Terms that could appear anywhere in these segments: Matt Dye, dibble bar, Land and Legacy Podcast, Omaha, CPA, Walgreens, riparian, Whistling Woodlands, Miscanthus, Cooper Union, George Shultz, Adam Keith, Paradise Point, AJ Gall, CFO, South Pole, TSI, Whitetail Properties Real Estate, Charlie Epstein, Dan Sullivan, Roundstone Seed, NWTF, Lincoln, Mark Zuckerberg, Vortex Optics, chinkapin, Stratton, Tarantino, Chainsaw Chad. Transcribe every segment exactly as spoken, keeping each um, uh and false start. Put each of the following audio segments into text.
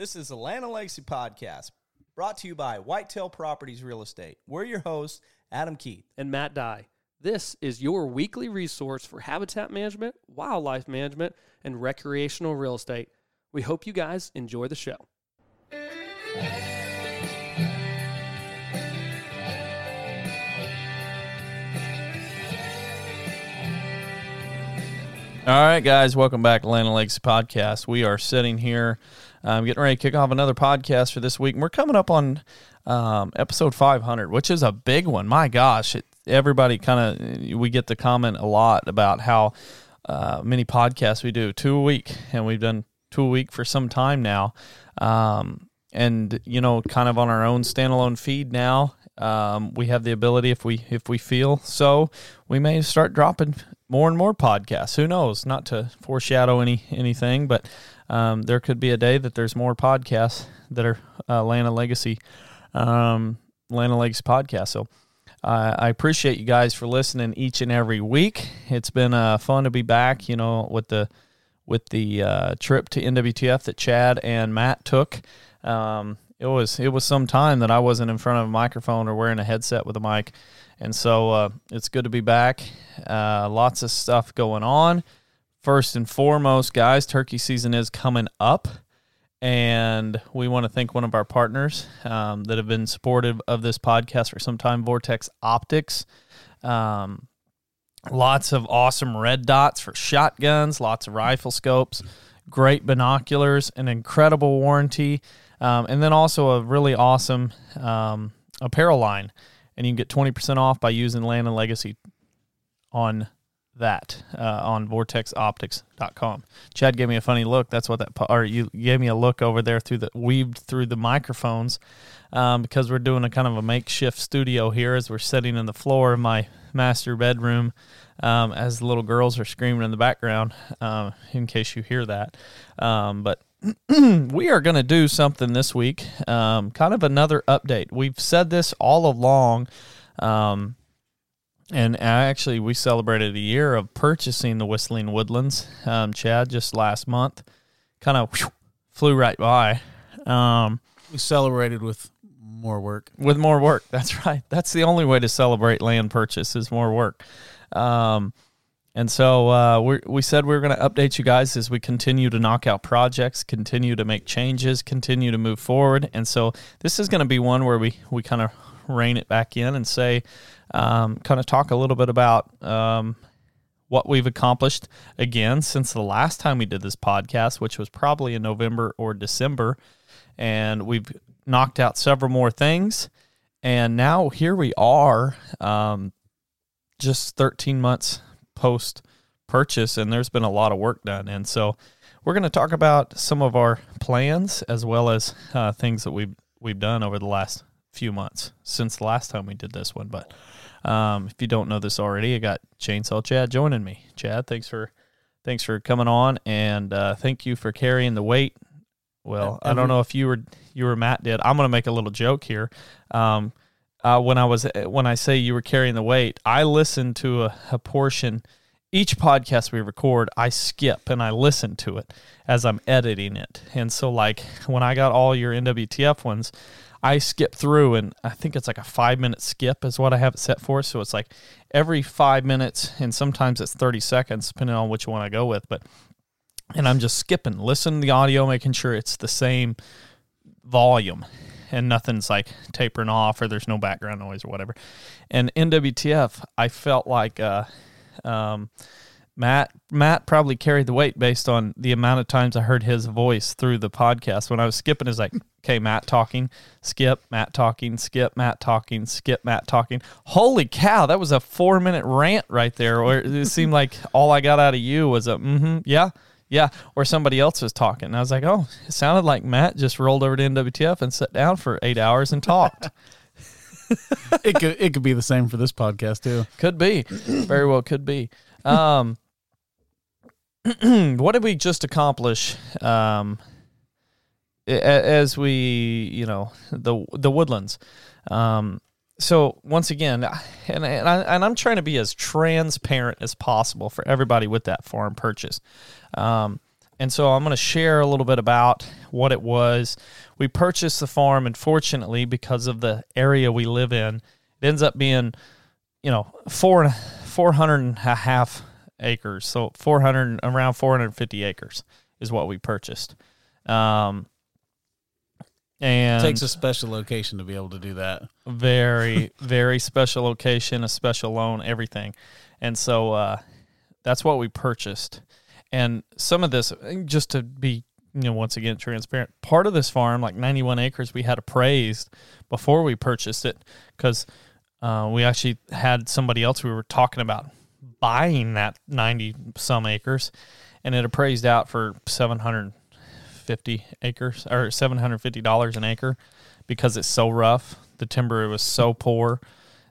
This is the Land and Legacy Podcast, brought to you by Whitetail Properties Real Estate. We're your hosts, Adam Keith and Matt Dye. This is your weekly resource for habitat management, wildlife management, and recreational real estate. We hope you guys enjoy the show. All right, guys, welcome back to Land and Legacy Podcast. We are sitting here um, getting ready to kick off another podcast for this week. And we're coming up on um, episode five hundred, which is a big one. My gosh, it, everybody kind of, we get the comment a lot about how uh, many podcasts we do, two a week, and we've done two a week for some time now. Um, and, you know, kind of on our own standalone feed now. Um, we have the ability, if we if we feel so, we may start dropping more and more podcasts. Who knows? Not to foreshadow any anything, but um, there could be a day that there's more podcasts that are uh, Land and Legacy, um, Land and Legacy podcasts. So uh, I appreciate you guys for listening each and every week. It's been uh, fun to be back. You know, with the with the uh, trip to N W T F that Chad and Matt took. Um, It was it was some time that I wasn't in front of a microphone or wearing a headset with a mic, and so uh, it's good to be back. Uh, lots of stuff going on. First and foremost, guys, turkey season is coming up, and we want to thank one of our partners um, that have been supportive of this podcast for some time, Vortex Optics. Um, lots of awesome red dots for shotguns, lots of rifle scopes, great binoculars, an incredible warranty. Um, and then also a really awesome um, apparel line. And you can get twenty percent off by using Land and Legacy on that, uh, on vortex optics dot com. Chad gave me a funny look. That's what that, or you gave me a look over there through the, weaved through the microphones um, because we're doing a kind of a makeshift studio here as we're sitting in the floor of my master bedroom um, as the little girls are screaming in the background, um, in case you hear that. Um, but we are going to do something this week, um, kind of another update. We've said this all along, um, and actually we celebrated a year of purchasing the Whistling Woodlands, um, Chad, just last month. Kind of flew right by. Um, we celebrated with more work. With more work, that's right. That's the only way to celebrate land purchase is more work. Um And so uh, we we said we were going to update you guys as we continue to knock out projects, continue to make changes, continue to move forward. And so this is going to be one where we, we kind of rein it back in and say, um, kind of talk a little bit about um, what we've accomplished again since the last time we did this podcast, which was probably in November or December. And we've knocked out several more things. And now here we are, um, just thirteen months post-purchase, and there's been a lot of work done. And so we're going to talk about some of our plans as well as uh, things that we've, we've done over the last few months since the last time we did this one. But um, if you don't know this already, I got Chainsaw Chad joining me. Chad, thanks for thanks for coming on, and uh, thank you for carrying the weight. Well, I, I don't know if you were you or Matt did. I'm going to make a little joke here. Um Uh, when I was when I say you were carrying the weight, I listen to a, a portion. Each podcast we record, I skip and I listen to it as I'm editing it. And so, like, when I got all your N W T F ones, I skip through, and I think it's like a five-minute skip is what I have it set for. So it's like every five minutes, and sometimes it's thirty seconds, depending on which one I go with. But and I'm just skipping, listening to the audio, making sure it's the same volume, and nothing's like tapering off or there's no background noise or whatever. And N W T F, I felt like uh, um, Matt Matt probably carried the weight based on the amount of times I heard his voice through the podcast. When I was skipping, it was like, okay, Matt talking, skip, Matt talking, skip, Matt talking, skip, Matt talking. Holy cow, that was a four-minute rant right there. Or it seemed like all I got out of you was a mm-hmm, yeah. Yeah, or somebody else was talking. And I was like, oh, it sounded like Matt just rolled over to N W T F and sat down for eight hours and talked. it could it could be the same for this podcast, too. Could be. Very well could be. Um, what did we just accomplish um, as we, you know, the the Woodlands? Um So once again, and and, I, and I'm trying to be as transparent as possible for everybody with that farm purchase. Um, And so I'm going to share a little bit about what it was. We purchased the farm, and fortunately, because of the area we live in, it ends up being, you know, four four hundred and a half acres. So four hundred around four hundred and fifty acres is what we purchased. Um, and it takes a special location to be able to do that. Very, very special location, a special loan, everything. And so uh, that's what we purchased. And some of this, just to be, you know, once again, transparent, part of this farm, like ninety-one acres, we had appraised before we purchased it because uh, we actually had somebody else we were talking about buying that ninety some acres, and it appraised out for seven hundred fifty acres or seven hundred fifty dollars an acre because it's so rough. The timber was so poor,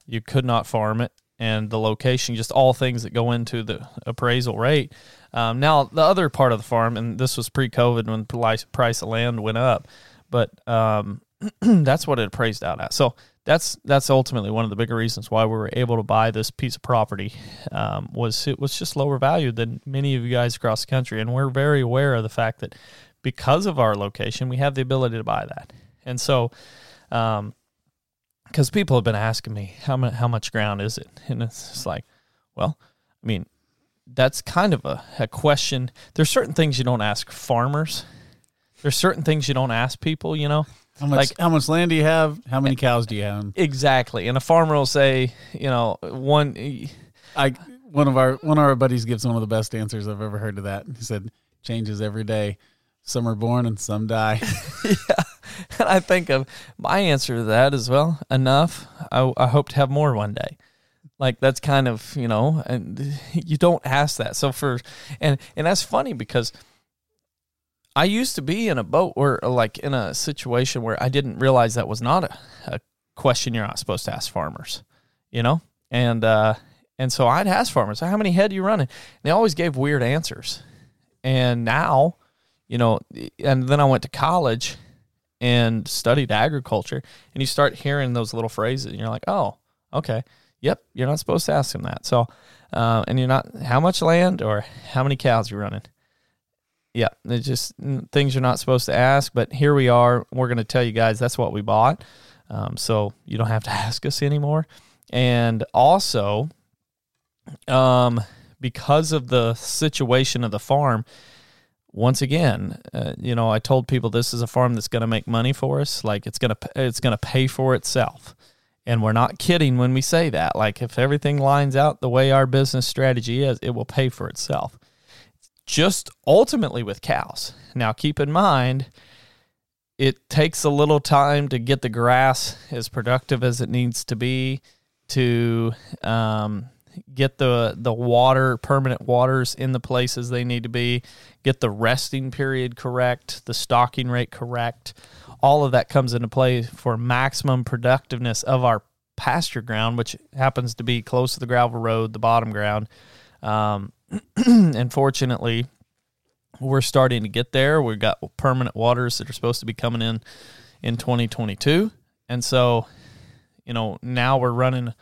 you could not farm it, and the location, just all things that go into the appraisal rate. Um, now, the other part of the farm, and this was pre-COVID when the price of land went up, but um, that's what it appraised out at. So that's that's ultimately one of the bigger reasons why we were able to buy this piece of property, um, was it was just lower value than many of you guys across the country. And we're very aware of the fact that because of our location, we have the ability to buy that. And so, um, because people have been asking me, how much, how much ground is it? And it's just like, well, I mean, that's kind of a, a question. There's certain things you don't ask farmers. There's certain things you don't ask people, you know. How much, like, how much land do you have? How many cows do you have? Exactly. And a farmer will say, you know, one. I one of our one of our buddies gives one of the best answers I've ever heard to that. He said, changes every day. Some are born and some die. Yeah. And I think of my answer to that as well. Enough. I, I hope to have more one day. Like, that's kind of, you know, and you don't ask that. So for, and, and that's funny because I used to be in a boat or like in a situation where I didn't realize that was not a, a question you're not supposed to ask farmers, you know? And, uh, and so I'd ask farmers, how many head are you running? And they always gave weird answers. And now, you know, and then I went to college and studied agriculture, and you start hearing those little phrases and you're like, oh, okay. Yep, you're not supposed to ask him that. So, uh, and you're not, how much land or how many cows you're running. Yeah, it's just things you're not supposed to ask. But here we are. We're going to tell you guys that's what we bought. Um, so you don't have to ask us anymore. And also, um, because of the situation of the farm, once again, uh, you know, I told people this is a farm that's going to make money for us. Like it's going to, it's going to pay for itself. And we're not kidding when we say that. Like, if everything lines out the way our business strategy is, it will pay for itself. Just ultimately with cows. Now, keep in mind, it takes a little time to get the grass as productive as it needs to be, to um, get the, the water, permanent waters in the places they need to be, get the resting period correct, the stocking rate correct. All of that comes into play for maximum productiveness of our pasture ground, which happens to be close to the gravel road, the bottom ground. Um, and fortunately, we're starting to get there. We've got permanent waters that are supposed to be coming in in twenty twenty-two. And so, you know, now we're running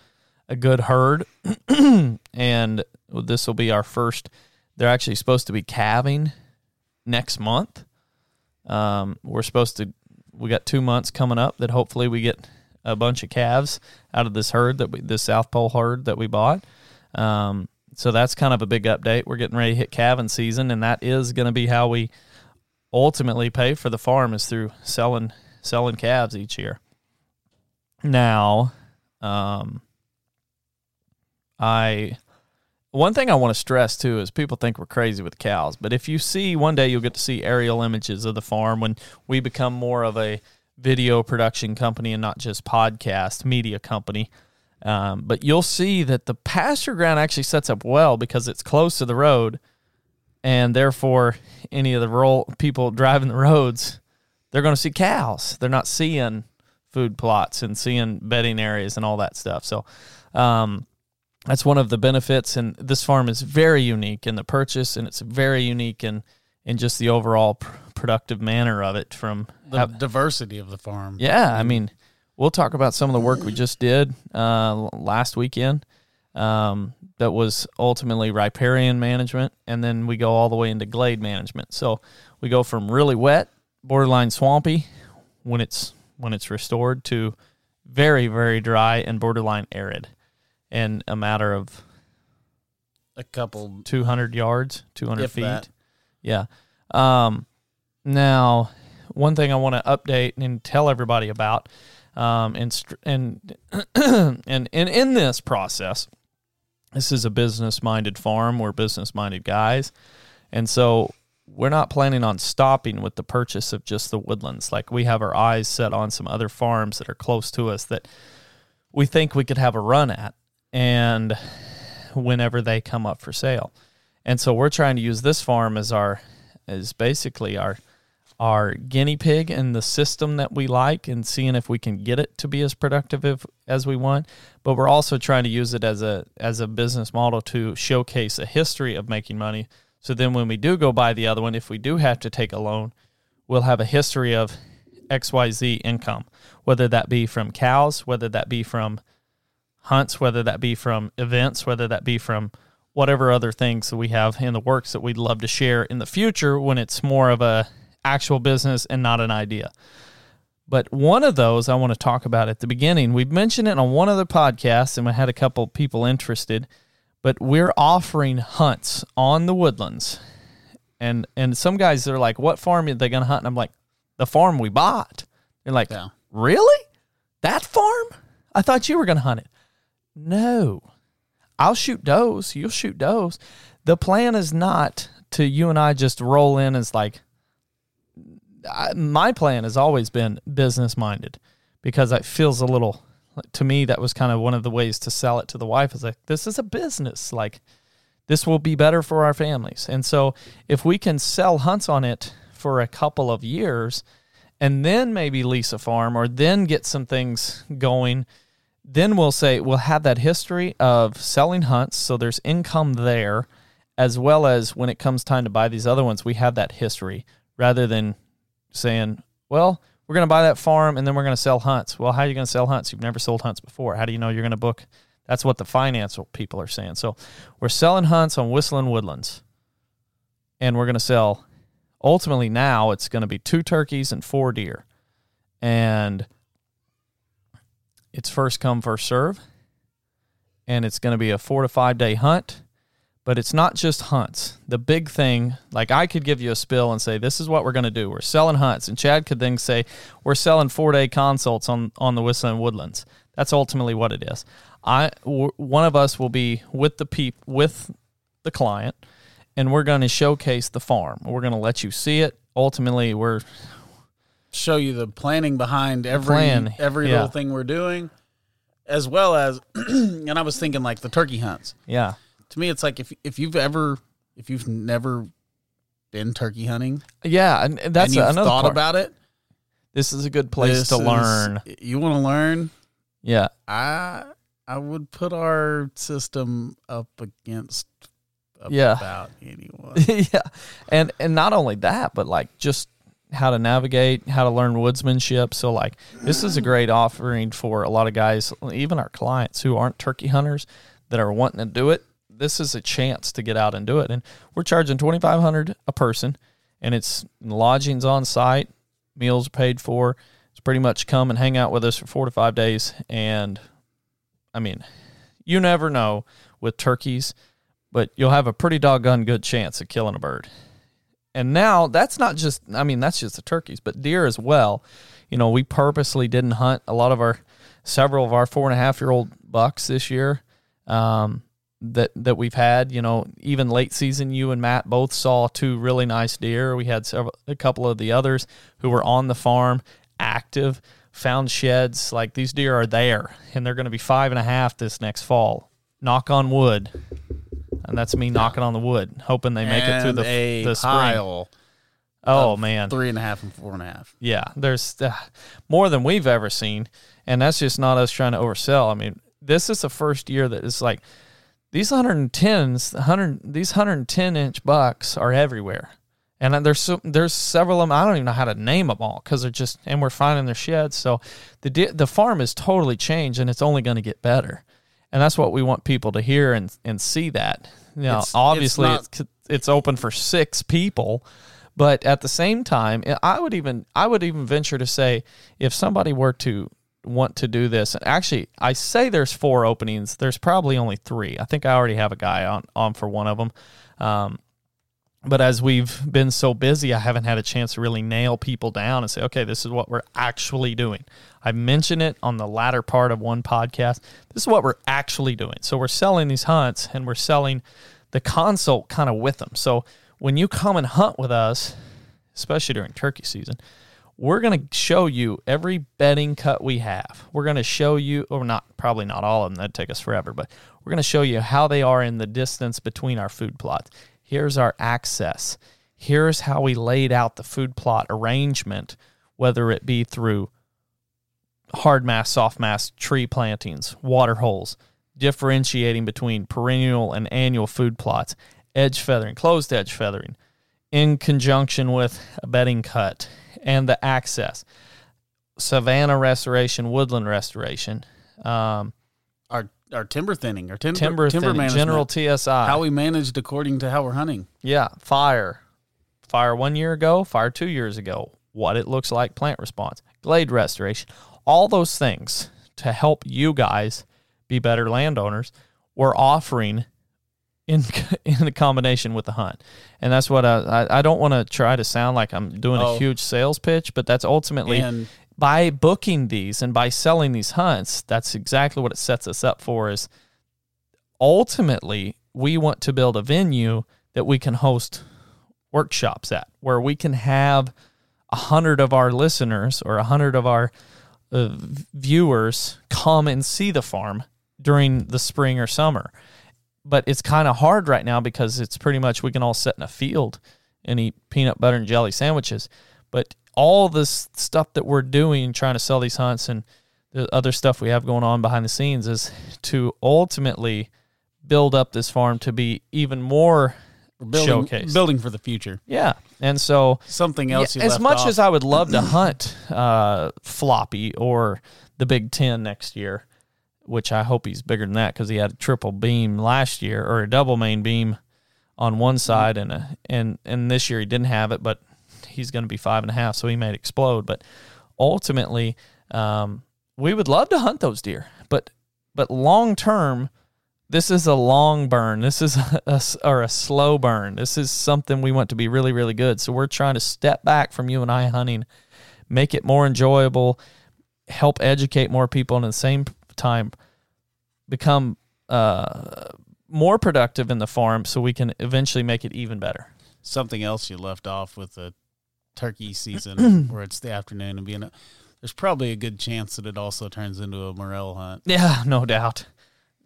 a good herd. And this will be our first. They're actually supposed to be calving next month. Um, we're supposed to. We got two months coming up that hopefully we get a bunch of calves out of this herd, that we, this South Pole herd that we bought. Um, so that's kind of a big update. We're getting ready to hit calving season, and that is going to be how we ultimately pay for the farm, is through selling selling calves each year. Now, um, I one thing I want to stress, too, is people think we're crazy with cows. But if you see, one day you'll get to see aerial images of the farm when we become more of a video production company and not just podcast media company. Um, but you'll see that the pasture ground actually sets up well because it's close to the road. And therefore, any of the rural people driving the roads, they're going to see cows. They're not seeing food plots and seeing bedding areas and all that stuff. So, um that's one of the benefits, and this farm is very unique in the purchase, and it's very unique in, in just the overall pr- productive manner of it. From the how, diversity of the farm. Yeah, I mean, we'll talk about some of the work we just did uh, last weekend, um, that was ultimately riparian management, and then we go all the way into glade management. So we go from really wet, borderline swampy when it's when it's restored to very, very dry and borderline arid in a matter of a couple two hundred yards, two hundred feet. That. Yeah. Um, now, one thing I want to update and tell everybody about, um, and and and and in this process, this is a business-minded farm. We're business-minded guys, and so we're not planning on stopping with the purchase of just the woodlands. Like, we have our eyes set on some other farms that are close to us that we think we could have a run at, and whenever they come up for sale. And so we're trying to use this farm as our, as basically our, our guinea pig in the system that we like, and seeing if we can get it to be as productive as we want. But we're also trying to use it as a, as a business model to showcase a history of making money. So then when we do go buy the other one, if we do have to take a loan, we'll have a history of X Y Z income, whether that be from cows, whether that be from hunts, whether that be from events, whether that be from whatever other things that we have in the works that we'd love to share in the future when it's more of a actual business and not an idea. But one of those I want to talk about at the beginning. We've mentioned it on one of the podcasts, and we had a couple people interested, but we're offering hunts on the woodlands. And and some guys, they're like, what farm are they going to hunt? And I'm like, the farm we bought. They're like, yeah. Really? That farm? I thought you were going to hunt it. No. I'll shoot does. You'll shoot does. The plan is not to you and I just roll in as like, I, my plan has always been business minded, because it feels a little, to me, that was kind of one of the ways to sell it to the wife, is like, this is a business. Like, this will be better for our families. And so if we can sell hunts on it for a couple of years and then maybe lease a farm or then get some things going, then we'll say we'll have that history of selling hunts, so there's income there, as well as when it comes time to buy these other ones, we have that history, rather than saying, well, we're going to buy that farm and then we're going to sell hunts. Well, how are you going to sell hunts? You've never sold hunts before. How do you know you're going to book? That's what the financial people are saying. So we're selling hunts on Whistling Woodlands, and we're going to sell, ultimately now it's going to be two turkeys and four deer. And it's first come, first serve, and it's going to be a four to five day hunt, but it's not just hunts. The big thing, like, I could give you a spill and say, this is what we're going to do. We're selling hunts, and Chad could then say, we're selling four day consults on, on the Whistling Woodlands. That's ultimately what it is. I, w- one of us will be with the peep, with the client, and we're going to showcase the farm. We're going to let you see it. Ultimately, we're show you the planning behind every Plan. every yeah. little thing we're doing, as well as and I was thinking, like, the turkey hunts. Yeah. To me, it's like, if if you've ever if you've never been turkey hunting, yeah, and that's and you've another thought part. About it, this is a good place this to is, learn. You want to learn? Yeah. I I would put our system up against up yeah. about anyone. yeah. And and not only that, but like just how to navigate, how to learn woodsmanship. So, like, this is a great offering for a lot of guys, even our clients who aren't turkey hunters that are wanting to do it. This is a chance to get out and do it. And we're charging twenty-five hundred dollars a person, and it's lodgings on site, meals paid for. It's pretty much come and hang out with us for four to five days. And, I mean, you never know with turkeys, but you'll have a pretty doggone good chance of killing a bird. And now that's not just, I mean, that's just the turkeys, but deer as well. You know, we purposely didn't hunt a lot of our, several of our four and a half year old bucks this year um, that, that we've had, you know, even late season. You and Matt both saw two really nice deer. We had several, a couple of the others who were on the farm, active, found sheds. Like, these deer are there, and they're going to be five and a half this next fall. Knock on wood. And that's me knocking on the wood, hoping they make and it through the, a the spring. Oh, man. Three and a half and four and a half. Yeah, there's uh, more than we've ever seen, and that's just not us trying to oversell. I mean, this is the first year that it's like these one tens, one hundred, these one ten-inch bucks are everywhere. And there's so, there's several of them. I don't even know how to name them all, because they're just – and we're finding their sheds. So the the farm has totally changed, and it's only going to get better. And that's what we want people to hear and, and see that. You know, it's, obviously, it's, not, it's, it's open for six people. But at the same time, I would even I would even venture to say if somebody were to want to do this, and actually, I say there's four openings. There's probably only three. I think I already have a guy on, on for one of them. Um, but as we've been so busy, I haven't had a chance to really nail people down and say, okay, this is what we're actually doing. I mentioned it on the latter part of one podcast. This is what we're actually doing. So we're selling these hunts, and we're selling the consult kind of with them. So when you come and hunt with us, especially during turkey season, we're going to show you every bedding cut we have. We're going to show you, or not, probably not all of them. That'd take us forever, but we're going to show you how they are in the distance between our food plots. Here's our access. Here's how we laid out the food plot arrangement, whether it be through hard mass, soft mass, tree plantings, water holes, differentiating between perennial and annual food plots, edge feathering, closed edge feathering, in conjunction with a bedding cut and the access, savanna restoration, woodland restoration, um, our our timber thinning, our tim- timber timber thinning, general T S I, how we managed according to how we're hunting. Yeah, fire, fire one year ago, fire two years ago, what it looks like, plant response, glade restoration, all those things to help you guys be better landowners. We're offering in in the combination with the hunt. And that's what I, I don't want to try to sound like I'm doing oh. a huge sales pitch, but that's ultimately, and by booking these and by selling these hunts, that's exactly what it sets us up for, is ultimately we want to build a venue that we can host workshops at, where we can have a hundred of our listeners or a hundred of our uh, viewers come and see the farm during the spring or summer. But it's kind of hard right now because it's pretty much we can all sit in a field and eat peanut butter and jelly sandwiches. But all this stuff that we're doing, trying to sell these hunts and the other stuff we have going on behind the scenes, is to ultimately build up this farm to be even more building, showcased. Building for the future. Yeah. And so something else yeah, you as left much off. As I would love to hunt uh, Floppy or the Big Ten next year, which I hope he's bigger than that because he had a triple beam last year, or a double main beam on one side, and a, and and this year he didn't have it, but he's going to be five and a half, so he might explode. But ultimately, um, we would love to hunt those deer, but but long term, this is a long burn. This is a, a, or a slow burn. This is something we want to be really, really good. So we're trying to step back from you and I hunting, make it more enjoyable, help educate more people in the same time, become uh more productive in the farm so we can eventually make it even better. Something else you left off with the turkey season where it's the afternoon and being a, there's probably a good chance that it also turns into a morel hunt. Yeah, no doubt.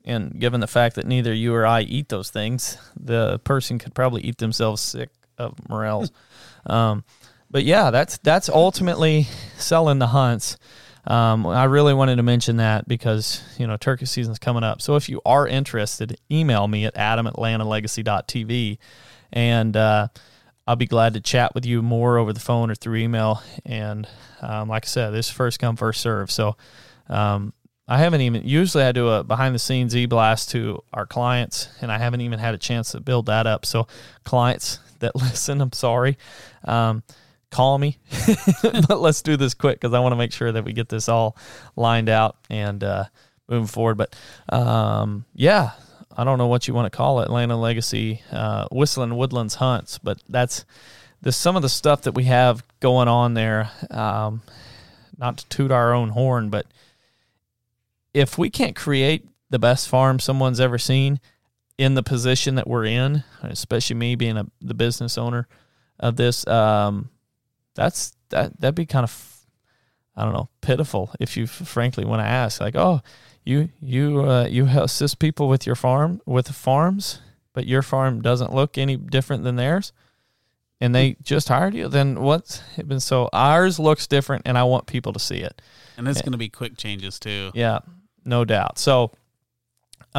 And given the fact that neither you or I eat those things, the person could probably eat themselves sick of morels. um but yeah, that's that's ultimately selling the hunts. Um, I really wanted to mention that because, you know, turkey season's coming up. So if you are interested, email me at adam at landandlegacy.tv, and uh, I'll be glad to chat with you more over the phone or through email. And um, like I said, this first come, first serve. So um, I haven't even, usually I do a behind-the-scenes e-blast to our clients, and I haven't even had a chance to build that up. So clients that listen, I'm sorry. Um Call me, but let's do this quick because I want to make sure that we get this all lined out and uh, moving forward. But, um, yeah, I don't know what you want to call it, Land and Legacy, uh, Whistling Woodlands Hunts, but that's the, some of the stuff that we have going on there. Um, not to toot our own horn, but if we can't create the best farm someone's ever seen in the position that we're in, especially me being a, the business owner of this, um, That's that. That'd be kind of, I don't know, pitiful if you frankly want to ask, like, oh, you you uh, you assist people with your farm with farms, but your farm doesn't look any different than theirs, and they just hired you. Then what's it been? So ours looks different, and I want people to see it. And it's going to be quick changes too. Yeah, no doubt. So,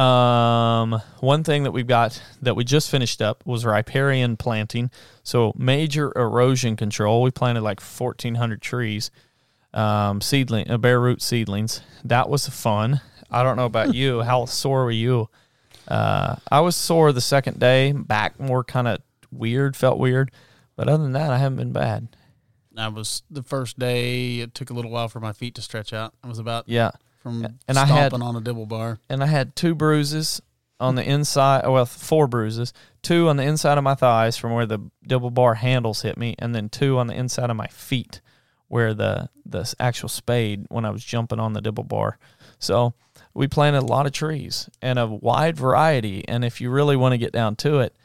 um, one thing that we've got that we just finished up was riparian planting. So major erosion control. We planted like fourteen hundred trees, um, seedling, uh, bare root seedlings. That was fun. I don't know about you. How sore were you? Uh, I was sore the second day. Back more kind of weird, felt weird. But other than that, I haven't been bad. I was the first day. It took a little while for my feet to stretch out. I was about yeah from and stomping I had, on a dibble bar. And I had two bruises on the inside. Well, four bruises. Two on the inside of my thighs from where the dibble bar handles hit me, and then two on the inside of my feet where the the actual spade when I was jumping on the dibble bar. So we planted a lot of trees and a wide variety. And if you really want to get down to it,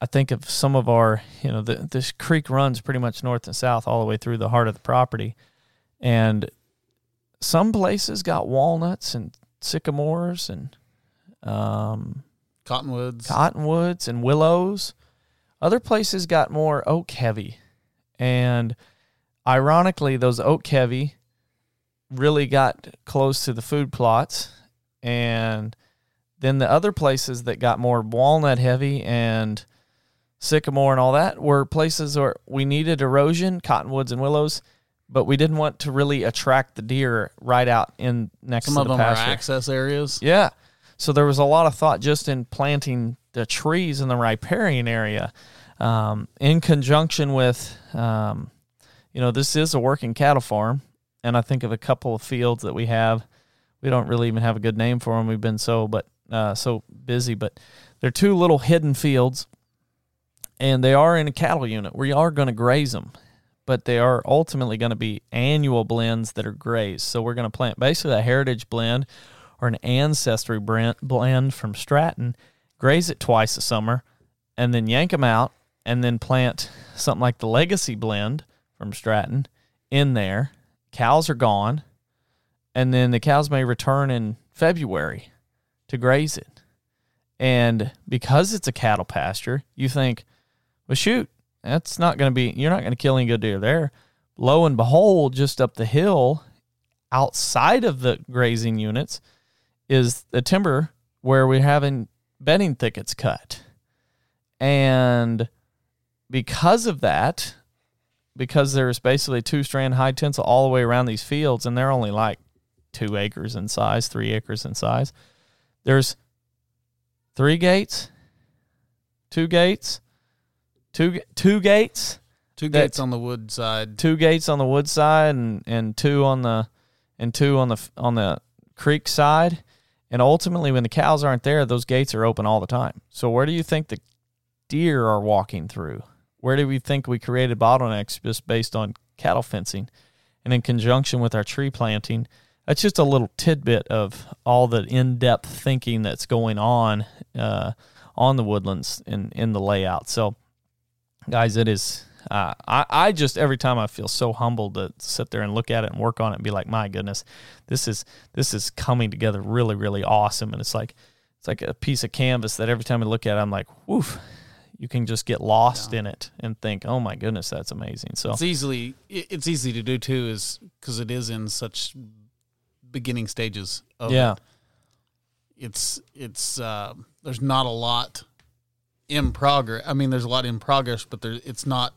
I think of some of our, you know, the, this creek runs pretty much north and south all the way through the heart of the property. And some places got walnuts and sycamores and um, cottonwoods, cottonwoods and willows. Other places got more oak heavy. And ironically, those oak heavy really got close to the food plots. And then the other places that got more walnut heavy and sycamore and all that were places where we needed erosion, cottonwoods and willows, but we didn't want to really attract the deer right out in next to the pasture. Some of them are access areas. Yeah. So there was a lot of thought just in planting the trees in the riparian area um, in conjunction with, um, you know, this is a working cattle farm. And I think of a couple of fields that we have. We don't really even have a good name for them. We've been so but uh, so busy. But they're two little hidden fields, and they are in a cattle unit. We are going to graze them, but they are ultimately going to be annual blends that are grazed. So we're going to plant basically a heritage blend or an ancestry blend from Stratton, graze it twice a summer, and then yank them out, and then plant something like the legacy blend from Stratton in there. Cows are gone, and then the cows may return in February to graze it. And because it's a cattle pasture, you think, well, shoot, that's not going to be, you're not going to kill any good deer there. Lo and behold, just up the hill, outside of the grazing units, is the timber where we're having bedding thickets cut. And because of that, because there's basically two-strand high tensile all the way around these fields, and they're only like two acres in size, three acres in size. There's three gates, two gates, two two gates. Two gates on the wood side. Two gates on the wood side and, and two on the and two on the on the creek side. And ultimately when the cows aren't there, those gates are open all the time. So where do you think the deer are walking through? Where do we think we created bottlenecks just based on cattle fencing and in conjunction with our tree planting? That's just a little tidbit of all the in-depth thinking that's going on uh, on the woodlands and in, in the layout. So, guys, it is uh, – I, I just every time I feel so humbled to sit there and look at it and work on it and be like, my goodness, this is this is coming together really, really awesome. And it's like it's like a piece of canvas that every time I look at it, I'm like, woof. You can just get lost yeah. in it and think, "Oh my goodness, that's amazing." So it's easily it's easy to do too, is because it is in such beginning stages. Of yeah, it. it's it's uh, there's not a lot in progress. I mean, there's a lot in progress, but there it's not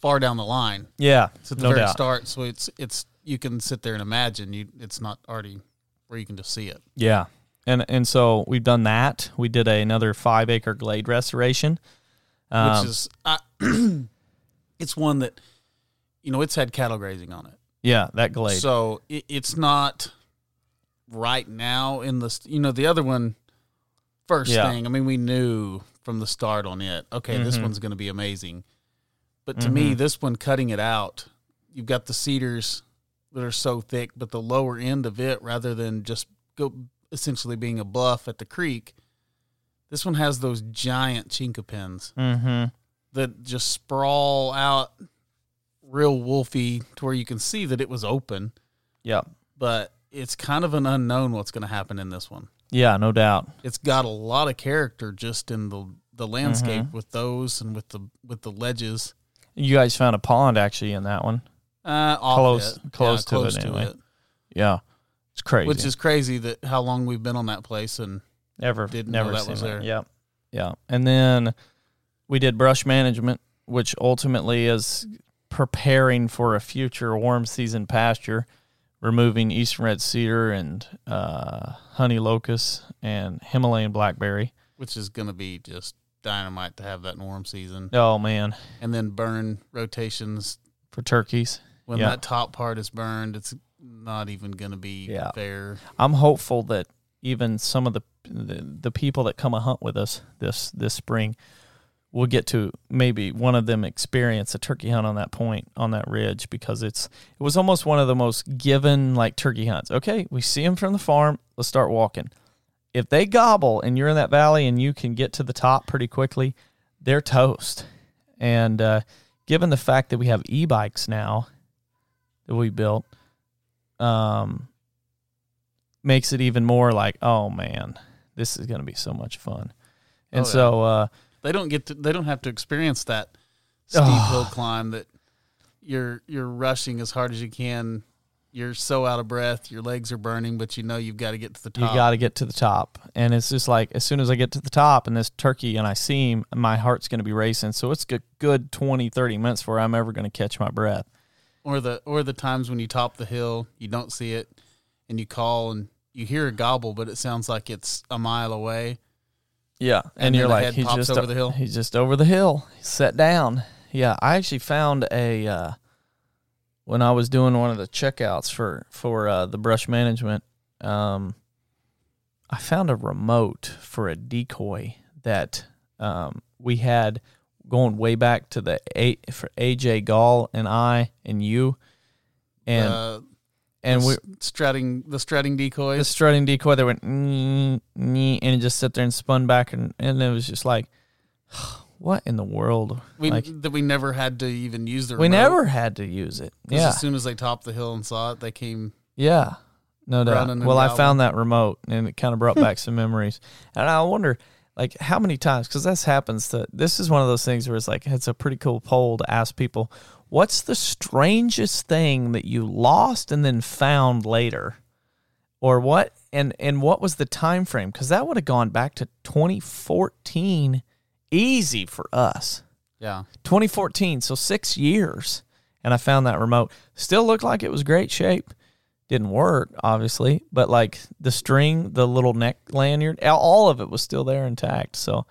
far down the line. Yeah, it's at the no very doubt. start, so it's it's you can sit there and imagine. You it's not already where you can just see it. Yeah, and and so we've done that. We did a, another five acre glade restoration. Um, Which is, I, it's one that, you know, it's had cattle grazing on it. Yeah, that glade. So it, it's not right now in the, you know, the other one, first yeah. thing, I mean, we knew from the start on it, okay, mm-hmm. this one's going to be amazing. But to mm-hmm. me, this one, cutting it out, you've got the cedars that are so thick, but the lower end of it, rather than just go essentially being a bluff at the creek, this one has those giant chinkapins mm-hmm. that just sprawl out real wolfy to where you can see that it was open. Yeah. But it's kind of an unknown what's going to happen in this one. Yeah, no doubt. It's got a lot of character just in the, the landscape mm-hmm. with those and with the with the ledges. You guys found a pond actually in that one. Uh, close it. Close, yeah, to, close it anyway. to it. Yeah. It's crazy. Which is crazy that how long we've been on that place and Never, Didn't never that seen was there. Yeah, yeah. And then we did brush management, which ultimately is preparing for a future warm season pasture. removing eastern red cedar and uh, honey locust and Himalayan blackberry. Which is going to be just dynamite to have that in warm season. Oh, man. And then burn rotations. For turkeys. When yeah. that top part is burned, it's not even going to be yeah. fair. I'm hopeful that even some of the, the the people that come a hunt with us this this spring will get to maybe one of them experience a turkey hunt on that point, on that ridge, because it's it was almost one of the most given, like, turkey hunts. Okay, we see them from the farm. Let's start walking. If they gobble and you're in that valley and you can get to the top pretty quickly, they're toast. And uh, given the fact that we have e-bikes now that we built, um, makes it even more like, oh, man, this is going to be so much fun. And oh, yeah. so uh, they don't get to, they don't have to experience that steep oh. hill climb that you're you're rushing as hard as you can. You're so out of breath, your legs are burning, but you know you've got to get to the top. You got to get to the top. And it's just like, as soon as I get to the top and this turkey and I see him, my heart's going to be racing. So it's a good twenty, thirty minutes before I'm ever going to catch my breath. Or the or the times when you top the hill, you don't see it, and you call and you hear a gobble, but it sounds like it's a mile away. Yeah, and, and you're like, he's just over the hill. He's just over the hill. He's set down. Yeah, I actually found a... Uh, when I was doing one of the checkouts for, for uh, the brush management, um, I found a remote for a decoy that um, we had going way back to the a, for A J Gall and I and you. And uh, and we strutting, the strutting decoy. The strutting decoy that went, mm, mm, and it just sat there and spun back, and, and it was just like, what in the world? We like, that we never had to even use the remote. We never had to use it. Yeah. As soon as they topped the hill and saw it, they came. Yeah, no doubt. Well, I found that remote, and it kind of brought back some memories. And I wonder, like, how many times, because this happens. To, this is one of those things where it's like, it's a pretty cool poll to ask people, what's the strangest thing that you lost and then found later? Or what? And, and what was the time frame? Because that would have gone back to twenty fourteen. Easy for us. Yeah. twenty fourteen, so six years, and I found that remote. Still looked like it was great shape. Didn't work, obviously, but like the string, the little neck lanyard, all of it was still there intact. So,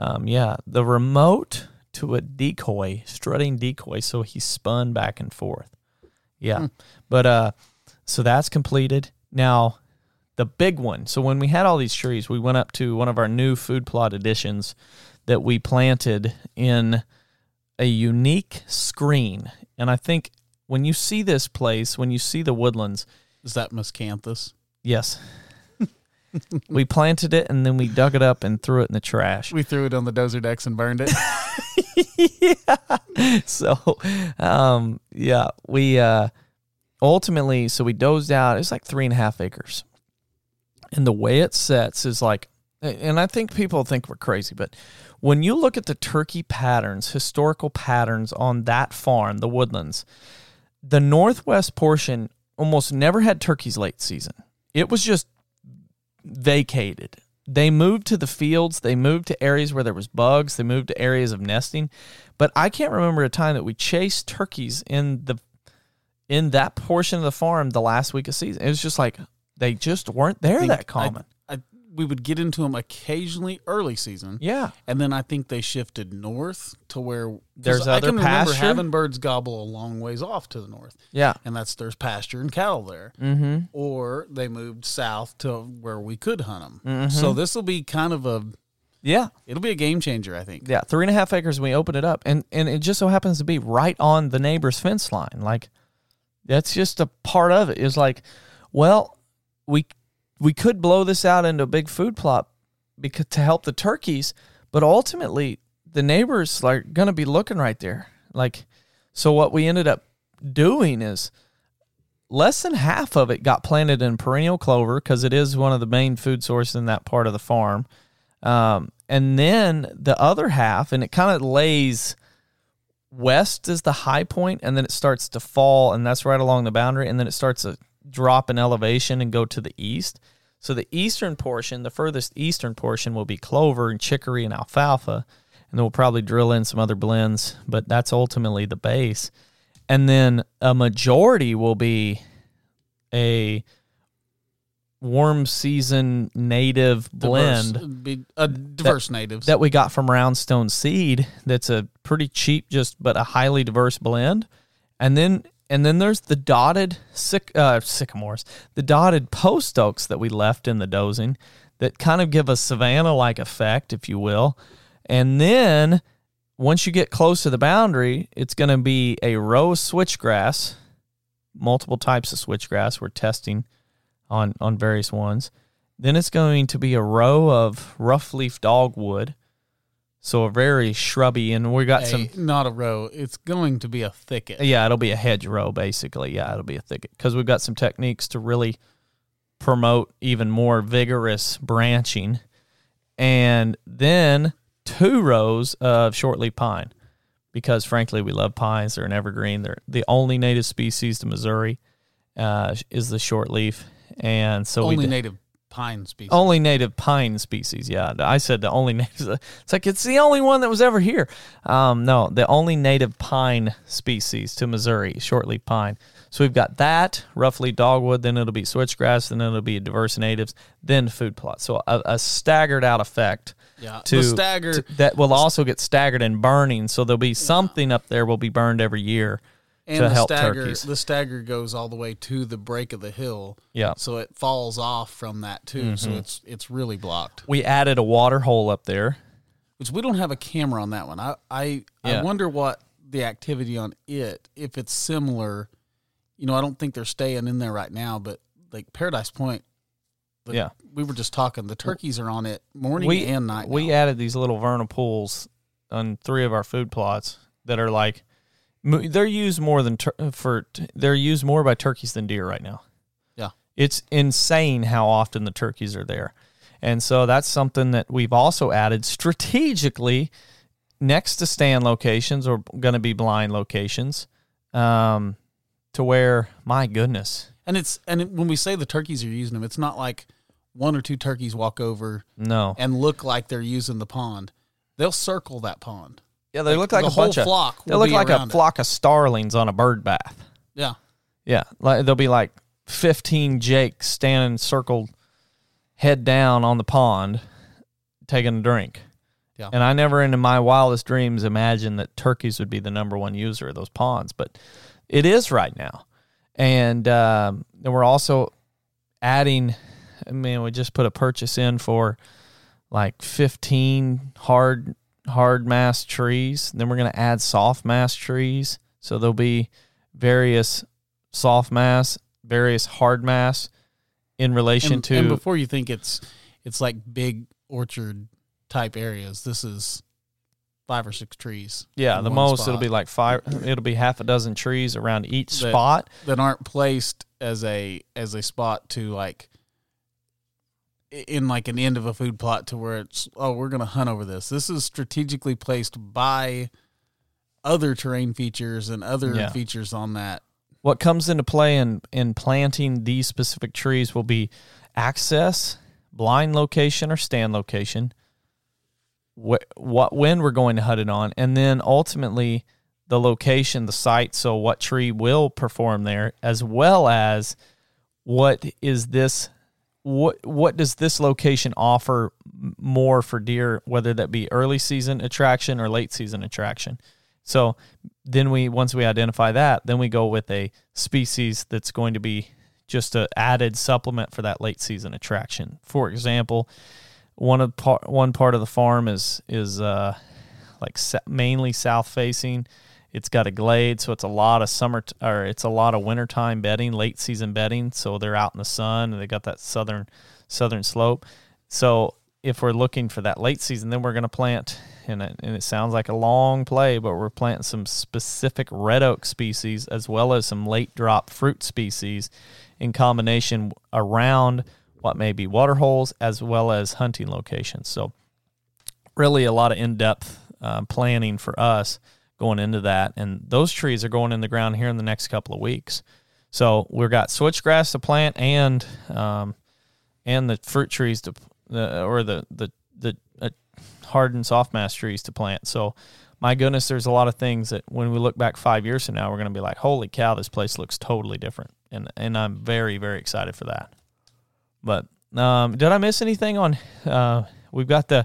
um, yeah, the remote to a decoy, strutting decoy, so he spun back and forth. Yeah. Hmm. But uh, so that's completed. Now, the big one. So when we had all these trees, we went up to one of our new food plot additions that we planted in a unique screen. And I think when you see this place, when you see the woodlands... Is that Miscanthus? Yes. We planted it, and then we dug it up and threw it in the trash. We threw it on the dozer decks and burned it. Yeah. So, um, yeah, we uh, ultimately... So we dozed out. It's like three and a half acres. And the way it sets is like... And I think people think we're crazy, but when you look at the turkey patterns, historical patterns on that farm, the woodlands, the northwest portion almost never had turkeys late season. It was just vacated. They moved to the fields. They moved to areas where there was bugs. They moved to areas of nesting. But I can't remember a time that we chased turkeys in the in that portion of the farm the last week of season. It was just like they just weren't there that common. I, We would get into them occasionally early season. Yeah. And then I think they shifted north to where there's other pasture. I can pasture. remember having birds gobble a long ways off to the north. Yeah. And that's there's pasture and cattle there. Mm-hmm. Or they moved south to where we could hunt them. Mm-hmm. So this will be kind of a... Yeah. It'll be a game changer, I think. Yeah. Three and a half acres, we open it up. And, and it just so happens to be right on the neighbor's fence line. Like, that's just a part of it. It's like, well, we... We could blow this out into a big food plot because to help the turkeys, but ultimately the neighbors are going to be looking right there. Like, so what we ended up doing is less than half of it got planted in perennial clover because it is one of the main food sources in that part of the farm. Um, and then the other half, and it kind of lays west is the high point, and then it starts to fall, and that's right along the boundary, and then it starts to drop in elevation and go to the east. So the eastern portion, the furthest eastern portion, will be clover and chicory and alfalfa, and then we'll probably drill in some other blends, but that's ultimately the base. And then a majority will be a warm season native blend, diverse, a diverse that, natives that we got from Roundstone Seed. That's a pretty cheap, just but a highly diverse blend. And then and then there's the dotted syc- uh, sycamores, the dotted post oaks that we left in the dozing, that kind of give a savanna-like effect, if you will. And then once you get close to the boundary, it's going to be a row of switchgrass, multiple types of switchgrass. We're testing on, on various ones. Then it's going to be a row of rough-leaf dogwood, so a very shrubby, and we got a, some... Not a row. It's going to be a thicket. Yeah, it'll be a hedge row, basically. Yeah, it'll be a thicket, because we've got some techniques to really promote even more vigorous branching. And then two rows of short-leaf pine, because frankly we love pines. They're an evergreen. They're the only native species to Missouri uh is the shortleaf, and so only we d- native pine species only native pine species yeah I said the only native. It's like it's the only one that was ever here. Um no the only native pine species to Missouri, shortleaf pine. So we've got that, roughly dogwood, then it'll be switchgrass, then it'll be diverse natives, then food plots. So a, a staggered out effect. Yeah, to, stagger, to, that will also get staggered and burning. So there'll be something yeah. up there will be burned every year and to help stagger, turkeys. The stagger goes all the way to the break of the hill. Yeah. So it falls off from that too. Mm-hmm. So it's it's really blocked. We added a water hole up there. Which we don't have a camera on that one. I, I, yeah. I wonder what the activity on it, if it's similar. You know, I don't think they're staying in there right now, but like Paradise Point, the, yeah, we were just talking. The turkeys are on it morning we, and night. We now. added these little vernal pools on three of our food plots that are like they're used more than tur- for they're used more by turkeys than deer right now. Yeah, it's insane how often the turkeys are there, and so that's something that we've also added strategically next to stand locations or going to be blind locations. Um, to where, my goodness. And it's and it, when we say the turkeys are using them, it's not like one or two turkeys walk over no. and look like they're using the pond. They'll circle that pond. Yeah, they like, look like the a whole bunch flock. Of, they look like a it. flock of starlings on a bird bath. Yeah. Yeah, like there'll be like fifteen jakes standing circled head down on the pond taking a drink. Yeah. And I never in my wildest dreams imagined that turkeys would be the number one user of those ponds, but it is right now. And um, we're also adding, I mean, we just put a purchase in for like fifteen hard hard mass trees. Then we're going to add soft mass trees. So there'll be various soft mass, various hard mass in relation and, to. And before you think it's it's like big orchard type areas, this is five or six trees. Yeah, the most spot. It'll be like five, it'll be half a dozen trees around each that, spot that aren't placed as a as a spot to like in like an end of a food plot to where it's oh we're going to hunt over this. This is strategically placed by other terrain features and other yeah. features on that. What comes into play in in planting these specific trees will be access, blind location or stand location, what when we're going to hunt it on, and then ultimately the location, the site, so what tree will perform there, as well as what is this what what does this location offer more for deer, whether that be early season attraction or late season attraction. So then we once we identify that, then we go with a species that's going to be just an added supplement for that late season attraction. For example, One of part, one part of the farm is is uh, like mainly south facing. It's got a glade, so it's a lot of summer t- or it's a lot of wintertime bedding, late season bedding. So they're out in the sun, and they got that southern southern slope. So if we're looking for that late season, then we're going to plant. And it, and it sounds like a long play, but we're planting some specific red oak species as well as some late drop fruit species in combination around what may be water holes as well as hunting locations. So really a lot of in-depth uh, planning for us going into that. And those trees are going in the ground here in the next couple of weeks. So we've got switchgrass to plant and um, and the fruit trees to uh, or the the, the uh, hard and soft mass trees to plant. So my goodness, there's a lot of things that when we look back five years from now, we're going to be like, holy cow, this place looks totally different. and and I'm very, very excited for that. But um, did I miss anything on? Uh, we've got the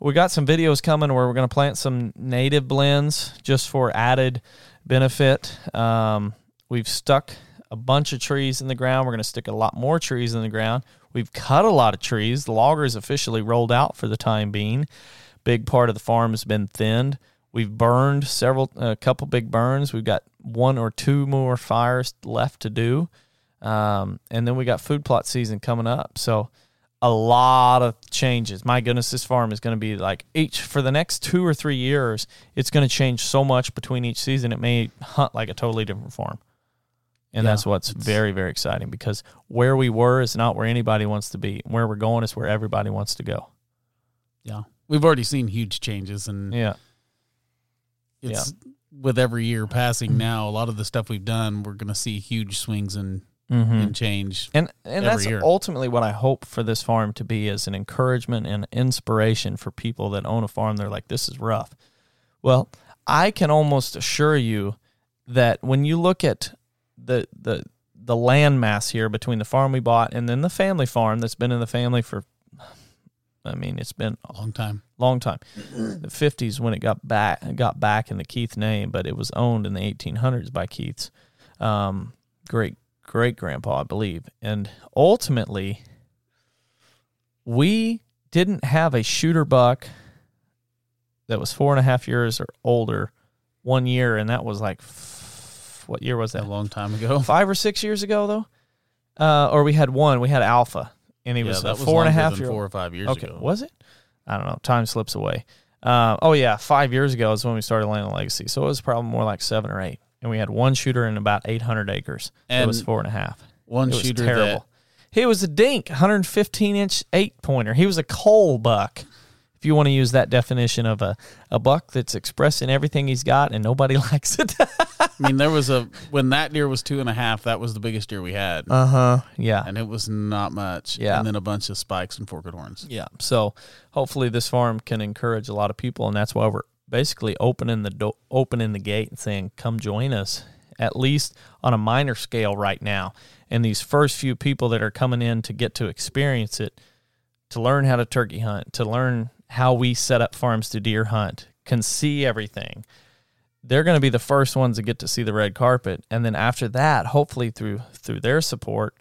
we got some videos coming where we're going to plant some native blends just for added benefit. Um, we've stuck a bunch of trees in the ground. We're going to stick a lot more trees in the ground. We've cut a lot of trees. The logger's officially rolled out for the time being. Big part of the farm has been thinned. We've burned several, a couple big burns. We've got one or two more fires left to do. Um, and then we got food plot season coming up. So a lot of changes. My goodness, this farm is going to be like each for the next two or three years. It's going to change so much between each season. It may hunt like a totally different farm. And yeah, that's what's very, very exciting, because where we were is not where anybody wants to be. Where we're going is where everybody wants to go. Yeah. We've already seen huge changes, and yeah, it's yeah. with every year passing now, a lot of the stuff we've done, we're going to see huge swings and mm-hmm. and change. And and that's year. ultimately what I hope for this farm to be, is an encouragement and inspiration for people that own a farm. They're like, this is rough. Well, I can almost assure you that when you look at the the the land mass here between the farm we bought and then the family farm that's been in the family for, I mean, it's been a long time, long time. The fifties when it got back, it got back in the Keith name, but it was owned in the eighteen hundreds by Keith's um, great, great grandpa, I believe. And ultimately we didn't have a shooter buck that was four and a half years or older one year. And that was like, what year was that? A long time ago. Five or six years ago, though. Uh, or we had one. We had Alpha, and he yeah, was, that was four and a half years. Four or five years okay. ago. Okay, was it? I don't know. Time slips away. Uh, oh yeah, five years ago is when we started Land and Legacy, so it was probably more like seven or eight. And we had one shooter in about eight hundred acres. And it was four and a half. One it shooter. Was terrible. That... He was a dink, one hundred fifteen inch eight pointer. He was a coal buck, if you want to use that definition of a, a buck that's expressing everything he's got and nobody likes it. I mean, there was a, when that deer was two and a half, that was the biggest deer we had. Uh-huh, yeah. And it was not much. Yeah. And then a bunch of spikes and forked horns. Yeah. So hopefully this farm can encourage a lot of people, and that's why we're basically opening the do- opening the gate and saying, come join us, at least on a minor scale right now. And these first few people that are coming in to get to experience it, to learn how to turkey hunt, to learn how we set up farms to deer hunt, can see everything. They're going to be the first ones that get to see the red carpet. And then after that, hopefully through through their support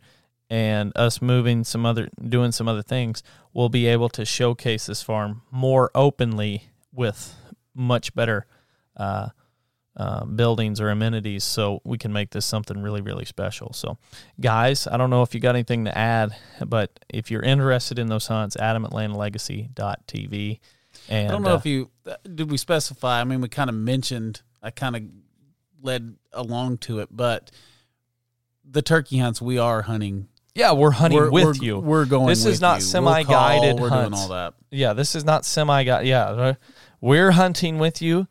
and us moving some other, doing some other things, we'll be able to showcase this farm more openly with much better uh, uh, buildings or amenities, so we can make this something really, really special. So, guys, I don't know if you got anything to add, but if you're interested in those hunts, Adam at land legacy dot t v. And I don't know uh, if you did we specify. I mean, we kind of mentioned, I kind of led along to it, but the turkey hunts we are hunting. Yeah, we're hunting we're, with we're, you. We're going. This with is not you. semi-guided. We'll call, we're hunts. doing all that. Yeah, this is not semi-guided. Yeah, we're hunting with you.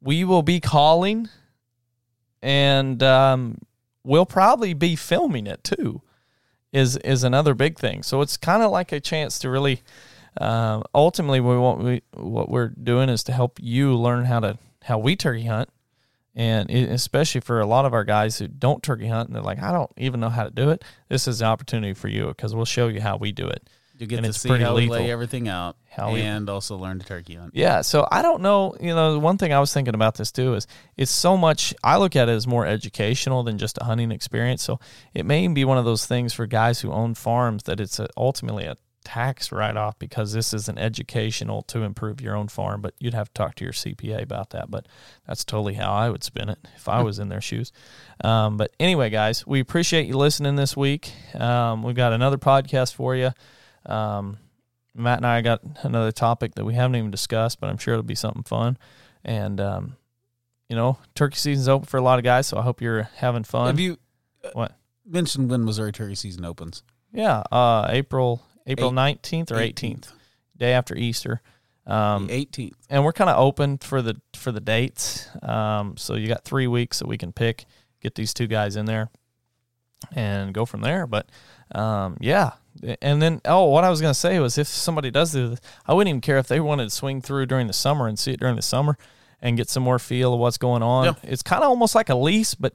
We will be calling, and um, we'll probably be filming it too. Is is another big thing. So it's kind of like a chance to really. Um, ultimately, we want we what we're doing is to help you learn how to how we turkey hunt, and it, especially for a lot of our guys who don't turkey hunt and they're like, I don't even know how to do it. This is an opportunity for you, because we'll show you how we do it. You get and to see how we lay everything out, how and we, also learn to turkey hunt. Yeah, so I don't know. You know, one thing I was thinking about this too is it's so much. I look at it as more educational than just a hunting experience. So it may be one of those things for guys who own farms that it's a, ultimately a tax write-off, because this is an educational to improve your own farm, but you'd have to talk to your C P A about that. But that's totally how I would spin it if I was in their shoes. Um, but anyway, guys, we appreciate you listening this week. Um, we've got another podcast for you. Um, Matt and I got another topic that we haven't even discussed, but I'm sure it'll be something fun. And, um, you know, turkey season's open for a lot of guys, so I hope you're having fun. Have you uh, what mentioned when Missouri turkey season opens? Yeah, uh, April... April nineteenth or eighteenth, day after Easter, um, eighteenth, and we're kind of open for the for the dates. Um, so you got three weeks that we can pick, get these two guys in there, and go from there. But um, yeah, and then oh, what I was gonna say was, if somebody does do this, I wouldn't even care if they wanted to swing through during the summer and see it during the summer and get some more feel of what's going on. Yep. It's kind of almost like a lease, but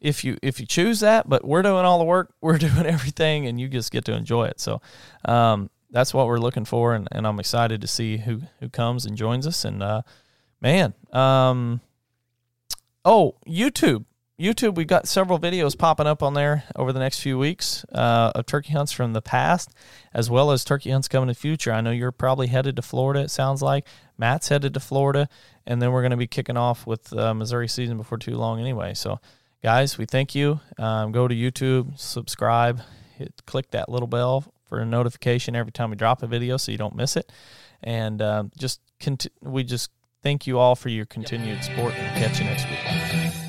if you if you choose that, but we're doing all the work, we're doing everything, and you just get to enjoy it. So um, that's what we're looking for, and, and I'm excited to see who, who comes and joins us. And, uh, man, um, oh, YouTube. YouTube, we've got several videos popping up on there over the next few weeks uh, of turkey hunts from the past, as well as turkey hunts coming in the future. I know you're probably headed to Florida, it sounds like. Matt's headed to Florida, and then we're going to be kicking off with uh, Missouri season before too long anyway. So, guys, we thank you. Um, go to YouTube, subscribe, hit, click that little bell for a notification every time we drop a video so you don't miss it. And um, just cont- we just thank you all for your continued support, and catch you next week.